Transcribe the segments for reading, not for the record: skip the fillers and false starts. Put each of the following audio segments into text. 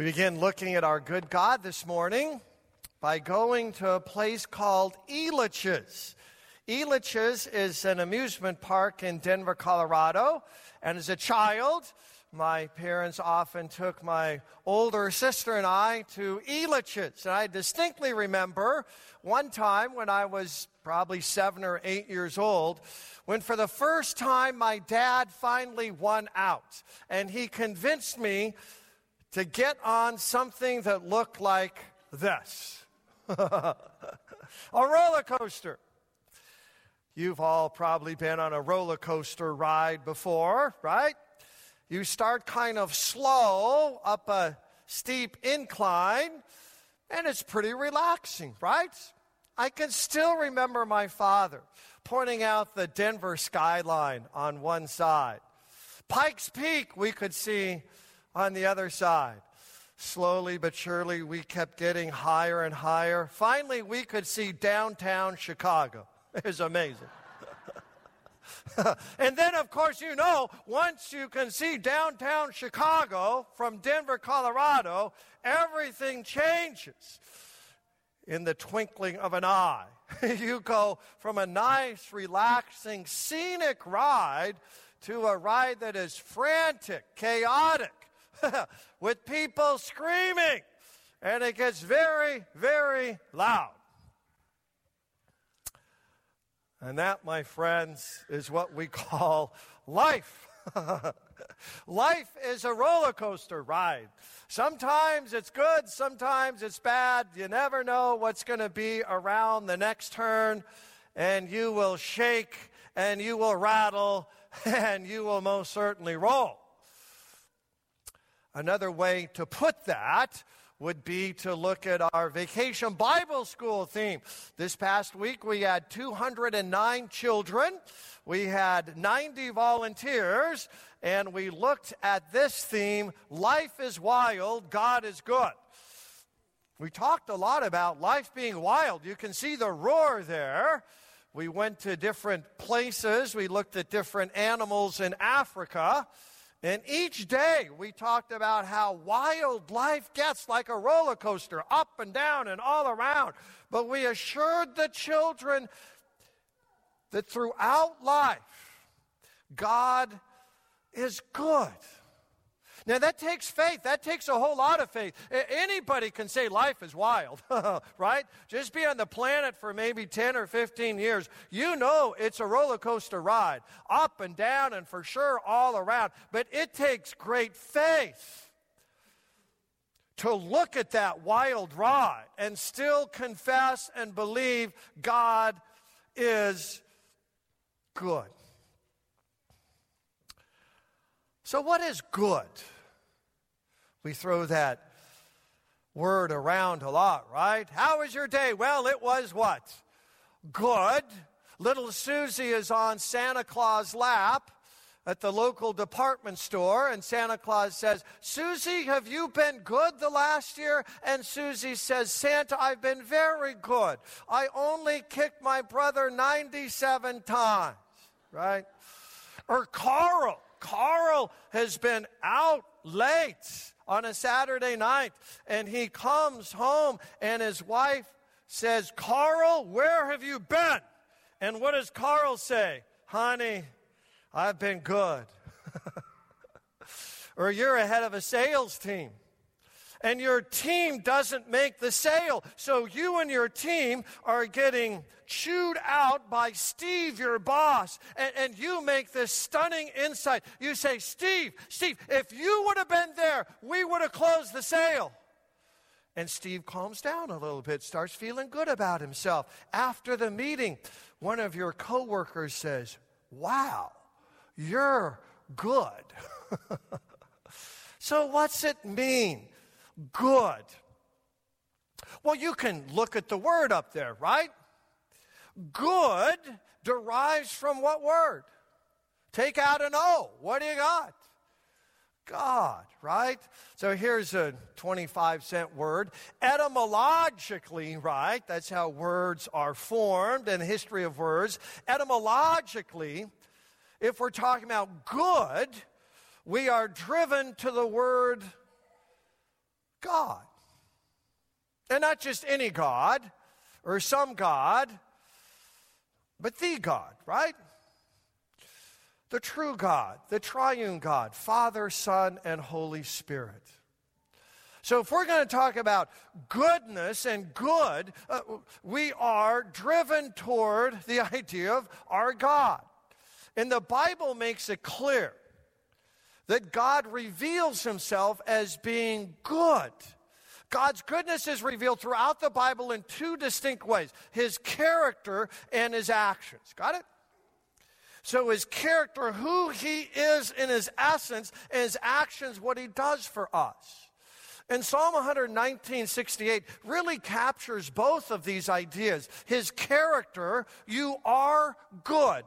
We begin looking at our good God this morning by going to a place called Elitch's. Elitch's is an amusement park in Denver, Colorado, and as a child, my parents often took my older sister and I to Elitch's, and I distinctly remember one time when I was probably 7 or 8 years old, when for the first time my dad finally won out, and he convinced me to get on something that looked like this, a roller coaster. You've all probably been on a roller coaster ride before, right? You start kind of slow up a steep incline, and it's pretty relaxing, right? I can still remember my father pointing out the Denver skyline on one side. Pikes Peak we could see on the other side. Slowly but surely, we kept getting higher and higher. Finally, we could see downtown Chicago. It was amazing. And then, of course, you know, once you can see downtown Chicago from Denver, Colorado, everything changes in the twinkling of an eye. You go from a nice, relaxing, scenic ride to a ride that is frantic, chaotic, with people screaming, and it gets very, very loud. And that, my friends, is what we call life. Life is a roller coaster ride. Sometimes it's good, sometimes it's bad. You never know what's going to be around the next turn, and you will shake, and you will rattle, and you will most certainly roll. Another way to put that would be to look at our Vacation Bible School theme. This past week, we had 209 children. We had 90 volunteers, and we looked at this theme, Life is Wild, God is Good. We talked a lot about life being wild. You can see the roar there. We went to different places. We looked at different animals in Africa. And each day we talked about how wild life gets, like a roller coaster, up and down and all around. But we assured the children that throughout life, God is good. Now that takes faith. That takes a whole lot of faith. Anybody can say life is wild, right? Just be on the planet for maybe 10 or 15 years. You know it's a roller coaster ride, up and down and for sure all around. But it takes great faith to look at that wild ride and still confess and believe God is good. So what is good? We throw that word around a lot, right? How was your day? Well, it was what? Good. Little Susie is on Santa Claus' lap at the local department store, and Santa Claus says, Susie, have you been good the last year? And Susie says, Santa, I've been very good. I only kicked my brother 97 times, right? Or Carl. Carl has been out late on a Saturday night, and he comes home, and his wife says, Carl, where have you been? And what does Carl say? Honey, I've been good. Or you're ahead of a sales team, and your team doesn't make the sale, so you and your team are getting chewed out by Steve, your boss, and you make this stunning insight. You say, Steve, if you would have been there, we would have closed the sale. And Steve calms down a little bit, starts feeling good about himself. After the meeting, one of your coworkers says, wow, you're good. So what's it mean? Good. Well, you can look at the word up there, right? Good derives from what word? Take out an O. What do you got? God, right? So here's a 25-cent word. Etymologically, right? That's how words are formed in the history of words. Etymologically, if we're talking about good, we are driven to the word God. And not just any God or some God, but the God, right? The true God, the triune God, Father, Son, and Holy Spirit. So if we're going to talk about goodness and good, we are driven toward the idea of our God. And the Bible makes it clear that God reveals himself as being good. God's goodness is revealed throughout the Bible in two distinct ways, his character and his actions. Got it? So his character, who he is in his essence, and his actions, what he does for us. And Psalm 119:68 really captures both of these ideas. His character, you are good.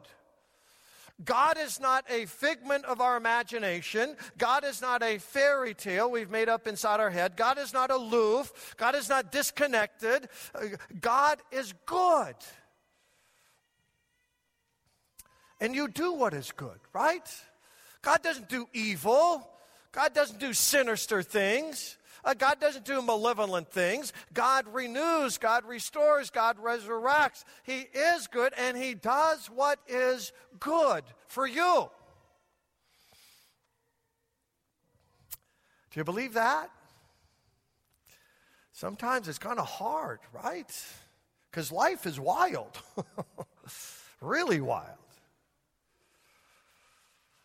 God is not a figment of our imagination. God is not a fairy tale we've made up inside our head. God is not aloof. God is not disconnected. God is good. And you do what is good, right? God doesn't do evil. God doesn't do sinister things. God doesn't do malevolent things. God renews, God restores, God resurrects. He is good, and he does what is good for you. Do you believe that? Sometimes it's kind of hard, right? Because life is wild, really wild.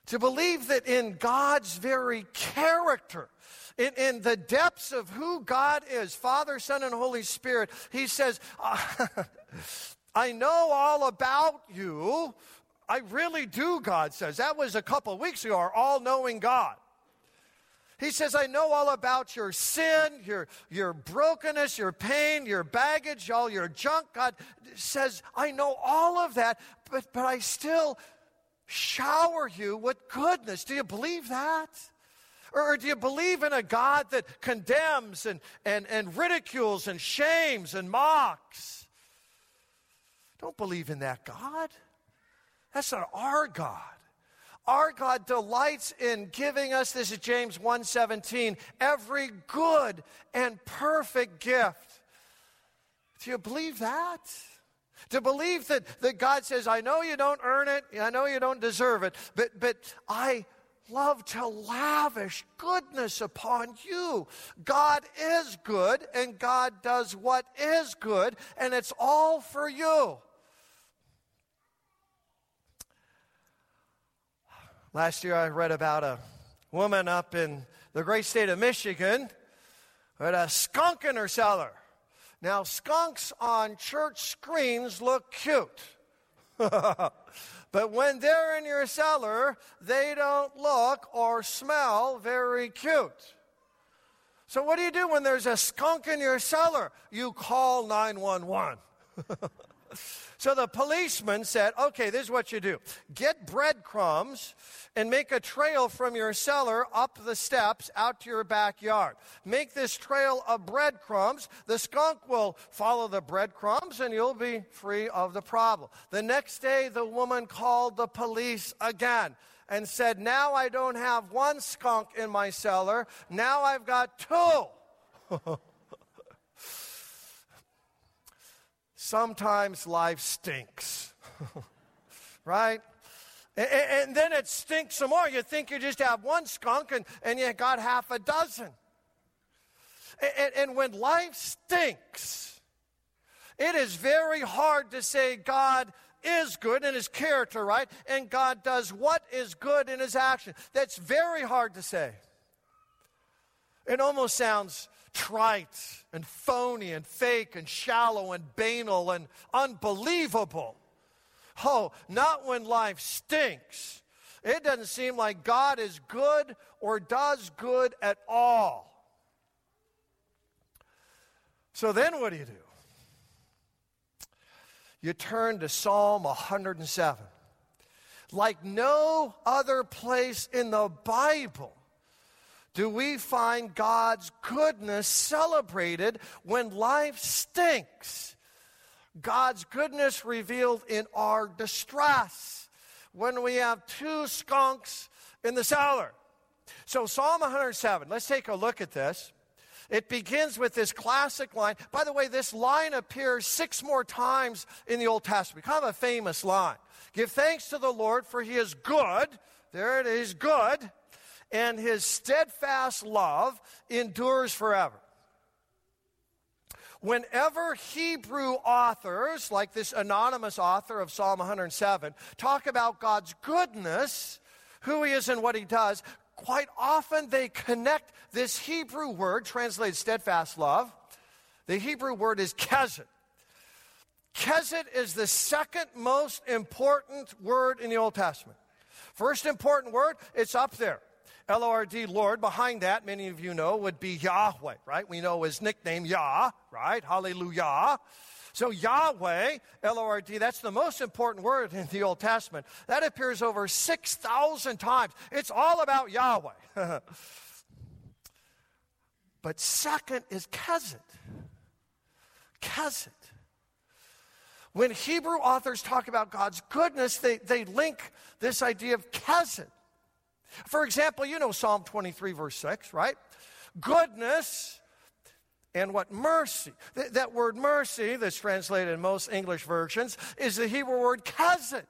To believe that in God's very character, in the depths of who God is, Father, Son, and Holy Spirit, he says, I know all about you. I really do, God says. That was a couple of weeks ago, our all-knowing God. He says, I know all about your sin, your brokenness, your pain, your baggage, all your junk. God says, I know all of that, but I still shower you with goodness. Do you believe that? Or do you believe in a God that condemns and ridicules and shames and mocks? Don't believe in that God. That's not our God. Our God delights in giving us, this is James 1:17, every good and perfect gift. Do you believe that? To believe that God says, I know you don't earn it, I know you don't deserve it, but I love to lavish goodness upon you. God is good, and God does what is good, and it's all for you. Last year I read about a woman up in the great state of Michigan who had a skunk in her cellar. Now, skunks on church screens look cute. But when they're in your cellar, they don't look or smell very cute. So what do you do when there's a skunk in your cellar? You call 911. So the policeman said, okay, this is what you do. Get breadcrumbs and make a trail from your cellar up the steps out to your backyard. Make this trail of breadcrumbs. The skunk will follow the breadcrumbs, and you'll be free of the problem. The next day, the woman called the police again and said, now I don't have one skunk in my cellar. Now I've got two. Sometimes life stinks, right? And then it stinks some more. You think you just have one skunk, and you got half a dozen. And when life stinks, it is very hard to say God is good in his character, right? And God does what is good in his action. That's very hard to say. It almost sounds trite and phony and fake and shallow and banal and unbelievable. Oh, not when life stinks. It doesn't seem like God is good or does good at all. So then what do? You turn to Psalm 107. Like no other place in the Bible do we find God's goodness celebrated when life stinks. God's goodness revealed in our distress when we have two skunks in the cellar. So Psalm 107, let's take a look at this. It begins with this classic line. By the way, this line appears 6 more times in the Old Testament. Kind of a famous line. Give thanks to the Lord, for he is good. There it is, good. And his steadfast love endures forever. Whenever Hebrew authors, like this anonymous author of Psalm 107, talk about God's goodness, who he is and what he does, quite often they connect this Hebrew word, translated steadfast love. The Hebrew word is kesed. Kesed is the second most important word in the Old Testament. First important word, it's up there. L-O-R-D, Lord. Behind that, many of you know, would be Yahweh, right? We know his nickname, Yah, right? Hallelujah. So Yahweh, L-O-R-D, that's the most important word in the Old Testament. That appears over 6,000 times. It's all about Yahweh. But second is kesed. Kesed. When Hebrew authors talk about God's goodness, they link this idea of kesed. For example, you know Psalm 23, verse 6, right? Goodness and what? Mercy. That word mercy, that's translated in most English versions, is the Hebrew word kesed.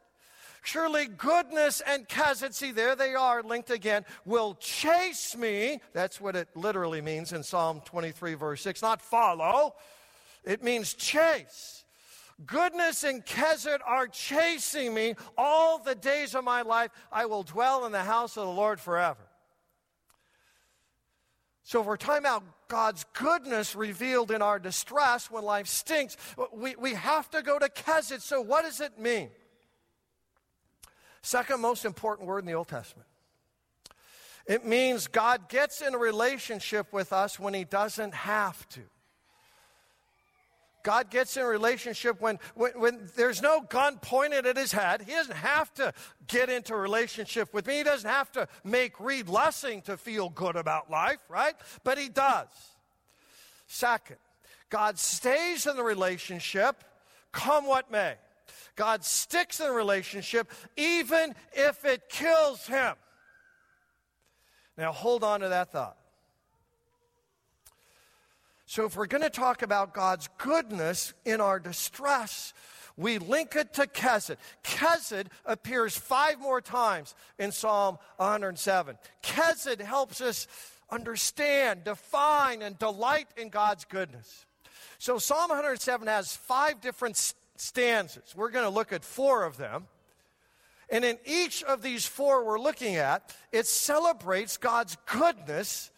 Surely goodness and kesed, see, there they are, linked again, will chase me. That's what it literally means in Psalm 23, verse 6. Not follow. It means chase. Goodness and kesed are chasing me all the days of my life. I will dwell in the house of the Lord forever. So if we're talking about God's goodness revealed in our distress when life stinks, we have to go to kesed. So what does it mean? Second most important word in the Old Testament. It means God gets in a relationship with us when he doesn't have to. God gets in a relationship when there's no gun pointed at his head. He doesn't have to get into a relationship with me. He doesn't have to make Reed Lessing to feel good about life, right? But he does. Second, God stays in the relationship, come what may. God sticks in the relationship even if it kills him. Now hold on to that thought. So if we're going to talk about God's goodness in our distress, we link it to kesed. Kesed appears 5 more times in Psalm 107. Kesed helps us understand, define, and delight in God's goodness. So Psalm 107 has 5 different stanzas. We're going to look at 4 of them. And in each of these 4 we're looking at, it celebrates God's goodness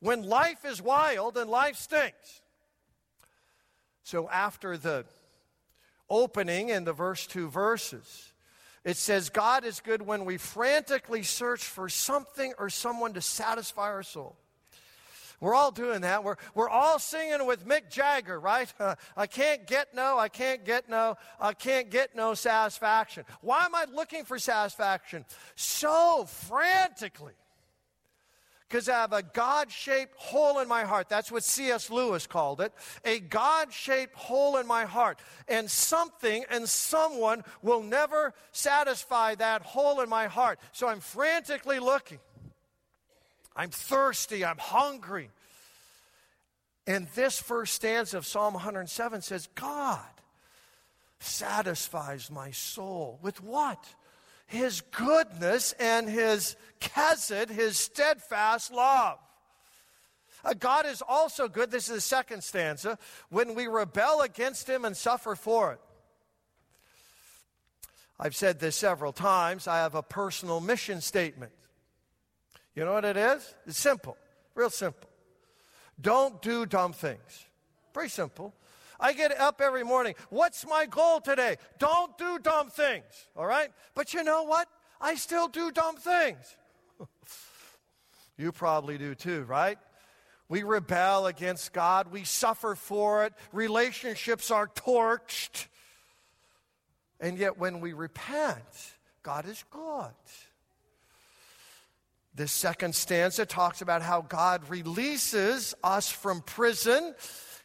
when life is wild and life stinks. So after the opening in the verse 2 verses, it says, God is good when we frantically search for something or someone to satisfy our soul. We're all doing that. We're all singing with Mick Jagger, right? I can't get no satisfaction. Why am I looking for satisfaction so frantically? Because I have a God-shaped hole in my heart. That's what C.S. Lewis called it. A God-shaped hole in my heart. And something and someone will never satisfy that hole in my heart. So I'm frantically looking. I'm thirsty. I'm hungry. And this first stanza of Psalm 107 says, God satisfies my soul. With what? His goodness and his kesed, his steadfast love. God is also good, this is the second stanza, when we rebel against him and suffer for it. I've said this several times. I have a personal mission statement. You know what it is? It's simple, real simple. Don't do dumb things. Pretty simple. I get up every morning. What's my goal today? Don't do dumb things, all right? But you know what? I still do dumb things. You probably do too, right? We rebel against God. We suffer for it. Relationships are torched. And yet when we repent, God is good. This second stanza talks about how God releases us from prison.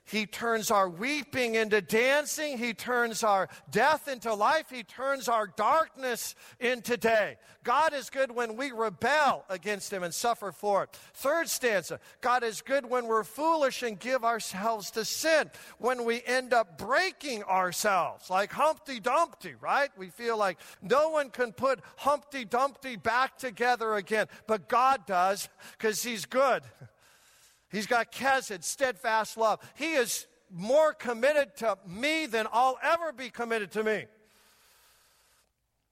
He turns our weeping into dancing. He turns our death into life. He turns our darkness into day. God is good when we rebel against him and suffer for it. Third stanza, God is good when we're foolish and give ourselves to sin, when we end up breaking ourselves like Humpty Dumpty, right? We feel like no one can put Humpty Dumpty back together again, but God does because he's good. He's got chesed, steadfast love. He is more committed to me than I'll ever be committed to me.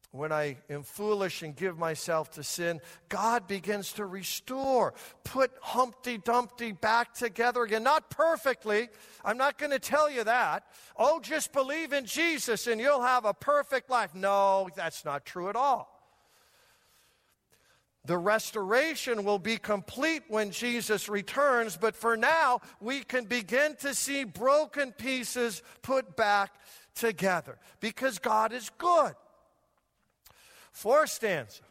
When I am foolish and give myself to sin, God begins to restore, put Humpty Dumpty back together again. Not perfectly. I'm not going to tell you that. Oh, just believe in Jesus and you'll have a perfect life. No, that's not true at all. The restoration will be complete when Jesus returns, but for now, we can begin to see broken pieces put back together because God is good. Fourth stanza,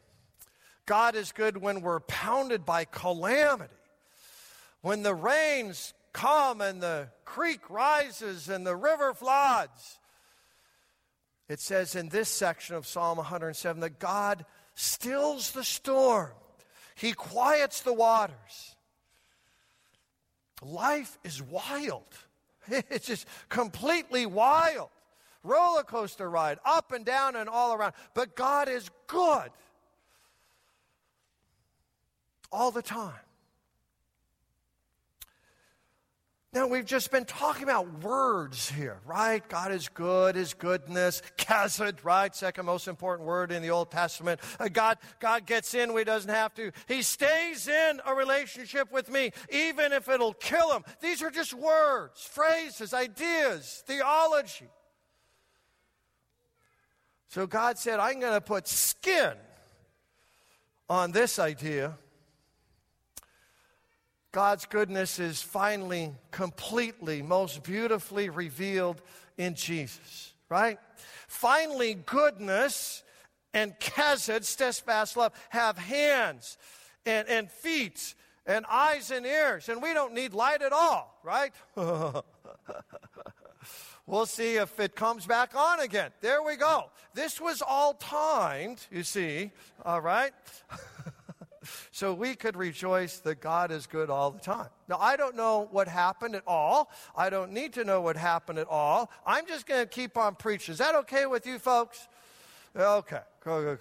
God is good when we're pounded by calamity, when the rains come and the creek rises and the river floods. It says in this section of Psalm 107 that God stills the storm. He quiets the waters. Life is wild. It's just completely wild. Roller coaster ride, up and down and all around. But God is good all the time. Now, we've just been talking about words here, right? God is good, his goodness, chesed, right? Second most important word in the Old Testament. God gets in where he doesn't have to. He stays in a relationship with me, even if it'll kill him. These are just words, phrases, ideas, theology. So God said, I'm going to put skin on this idea. God's goodness is finally, completely, most beautifully revealed in Jesus, right? Finally, goodness and chesed, steadfast love, have hands and feet and eyes and ears, and we don't need light at all, right? We'll see if it comes back on again. There we go. This was all timed, you see, all right? So we could rejoice that God is good all the time. Now, I don't know what happened at all. I don't need to know what happened at all. I'm just going to keep on preaching. Is that okay with you folks? Okay. Good.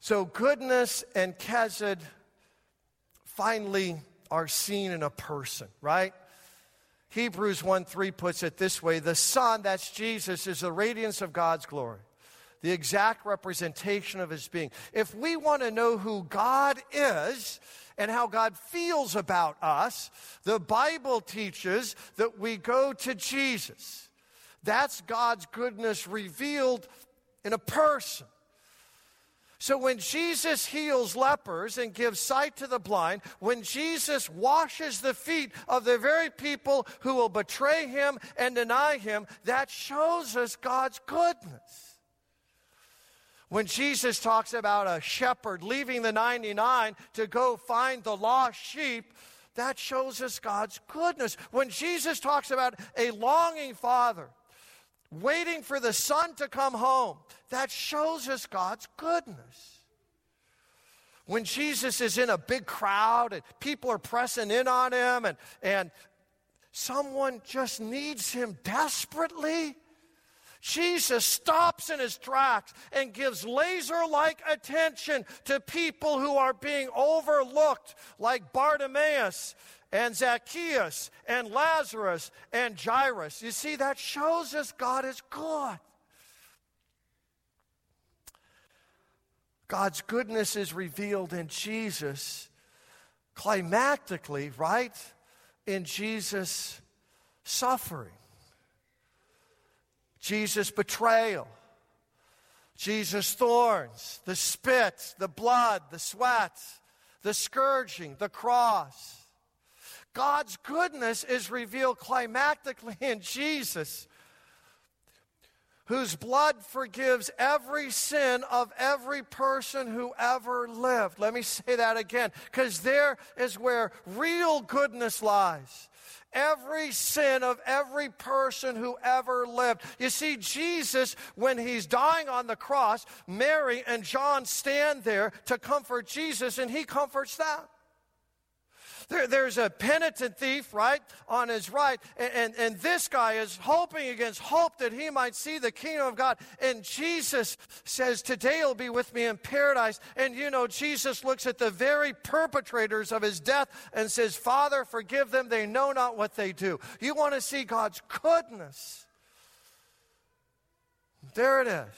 So goodness and chesed finally are seen in a person, right? Hebrews 1:3 puts it this way. The Son, that's Jesus, is the radiance of God's glory, the exact representation of his being. If we want to know who God is and how God feels about us, the Bible teaches that we go to Jesus. That's God's goodness revealed in a person. So when Jesus heals lepers and gives sight to the blind, when Jesus washes the feet of the very people who will betray him and deny him, that shows us God's goodness. When Jesus talks about a shepherd leaving the 99 to go find the lost sheep, that shows us God's goodness. When Jesus talks about a longing father waiting for the son to come home, that shows us God's goodness. When Jesus is in a big crowd and people are pressing in on him and someone just needs him desperately, Jesus stops in his tracks and gives laser-like attention to people who are being overlooked, like Bartimaeus and Zacchaeus and Lazarus and Jairus. You see, that shows us God is good. God's goodness is revealed in Jesus climactically, right? In Jesus' suffering. Jesus' betrayal, Jesus' thorns, the spit, the blood, the sweat, the scourging, the cross. God's goodness is revealed climactically in Jesus, whose blood forgives every sin of every person who ever lived. Let me say that again, because there is where real goodness lies. Every sin of every person who ever lived. You see, Jesus, when he's dying on the cross, Mary and John stand there to comfort Jesus, and he comforts them. There's a penitent thief, right, on his right, and this guy is hoping against hope that he might see the kingdom of God. And Jesus says, today you'll be with me in paradise. And you know, Jesus looks at the very perpetrators of his death and says, Father, forgive them, they know not what they do. You want to see God's goodness? There it is,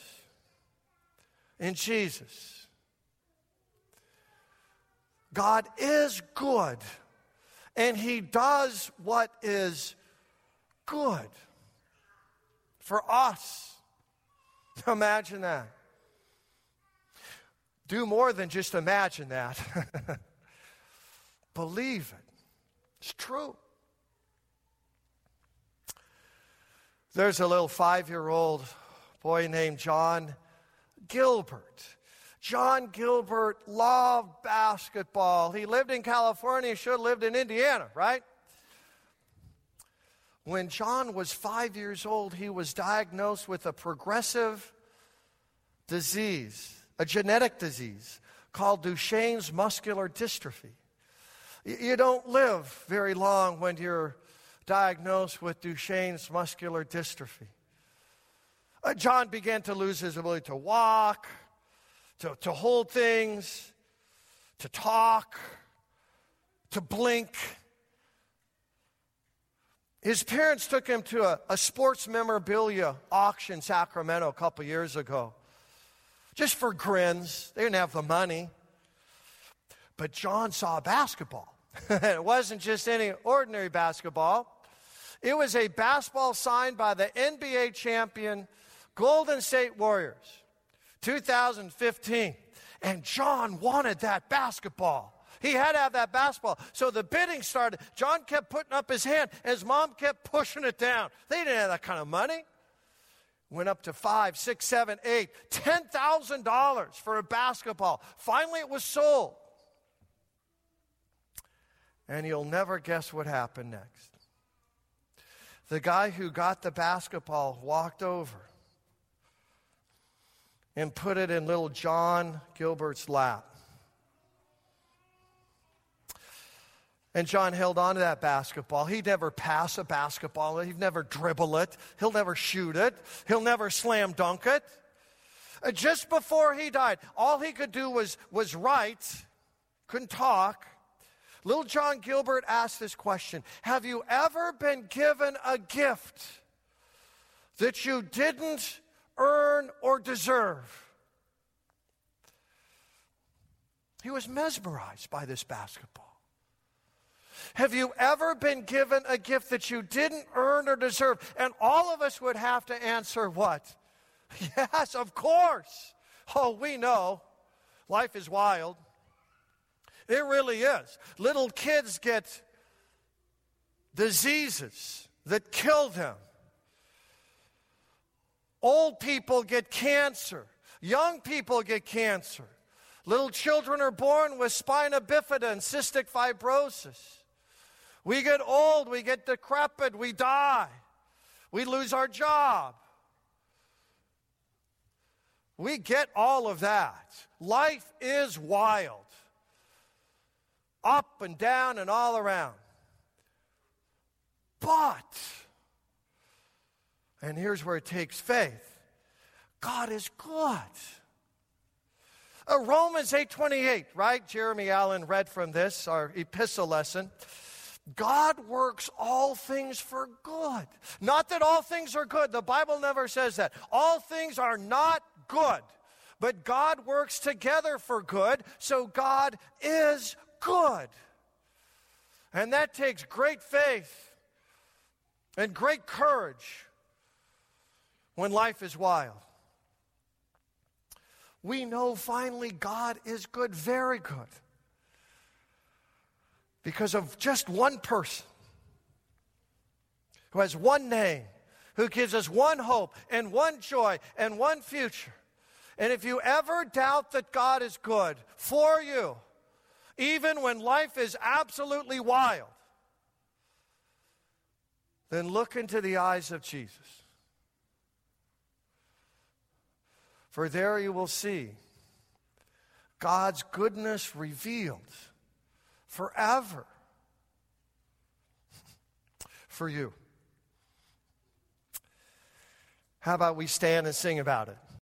in Jesus. God is good, and he does what is good for us. Imagine that. Do more than just imagine that. Believe it. It's true. There's a little 5-year-old boy named John Gilbert. John Gilbert loved basketball. He lived in California. He should have lived in Indiana, right? When John was 5 years old, he was diagnosed with a progressive disease, a genetic disease called Duchenne's muscular dystrophy. You don't live very long when you're diagnosed with Duchenne's muscular dystrophy. John began to lose his ability to walk, to hold things, to talk, to blink. His parents took him to a sports memorabilia auction in Sacramento a couple years ago, just for grins. They didn't have the money. But John saw basketball. It wasn't just any ordinary basketball. It was a basketball signed by the NBA champion Golden State Warriors. 2015, and John wanted that basketball. He had to have that basketball. So the bidding started. John kept putting up his hand, and his mom kept pushing it down. They didn't have that kind of money. Went up to $5, $6, $7, $8, $10,000 for a basketball. Finally, it was sold. And you'll never guess what happened next. The guy who got the basketball walked over and put it in little John Gilbert's lap. And John held on to that basketball. He'd never pass a basketball. He'd never dribble it. He'll never shoot it. He'll never slam dunk it. Just before he died, all he could do was write, couldn't talk. Little John Gilbert asked this question, have you ever been given a gift that you didn't earn or deserve? He was mesmerized by this basketball. Have you ever been given a gift that you didn't earn or deserve? And all of us would have to answer what? Yes, of course. Oh, we know. Life is wild. It really is. Little kids get diseases that kill them. Old people get cancer. Young people get cancer. Little children are born with spina bifida and cystic fibrosis. We get old. We get decrepit. We die. We lose our job. We get all of that. Life is wild. Up and down and all around. But, and here's where it takes faith, God is good. Romans 8:28, right? Jeremy Allen read from this, our epistle lesson. God works all things for good. Not that all things are good. The Bible never says that. All things are not good. But God works together for good, so God is good. And that takes great faith and great courage. When life is wild, we know finally God is good, very good, because of just one person who has one name, who gives us one hope and one joy and one future. And if you ever doubt that God is good for you, even when life is absolutely wild, then look into the eyes of Jesus. For there you will see God's goodness revealed forever for you. How about we stand and sing about it?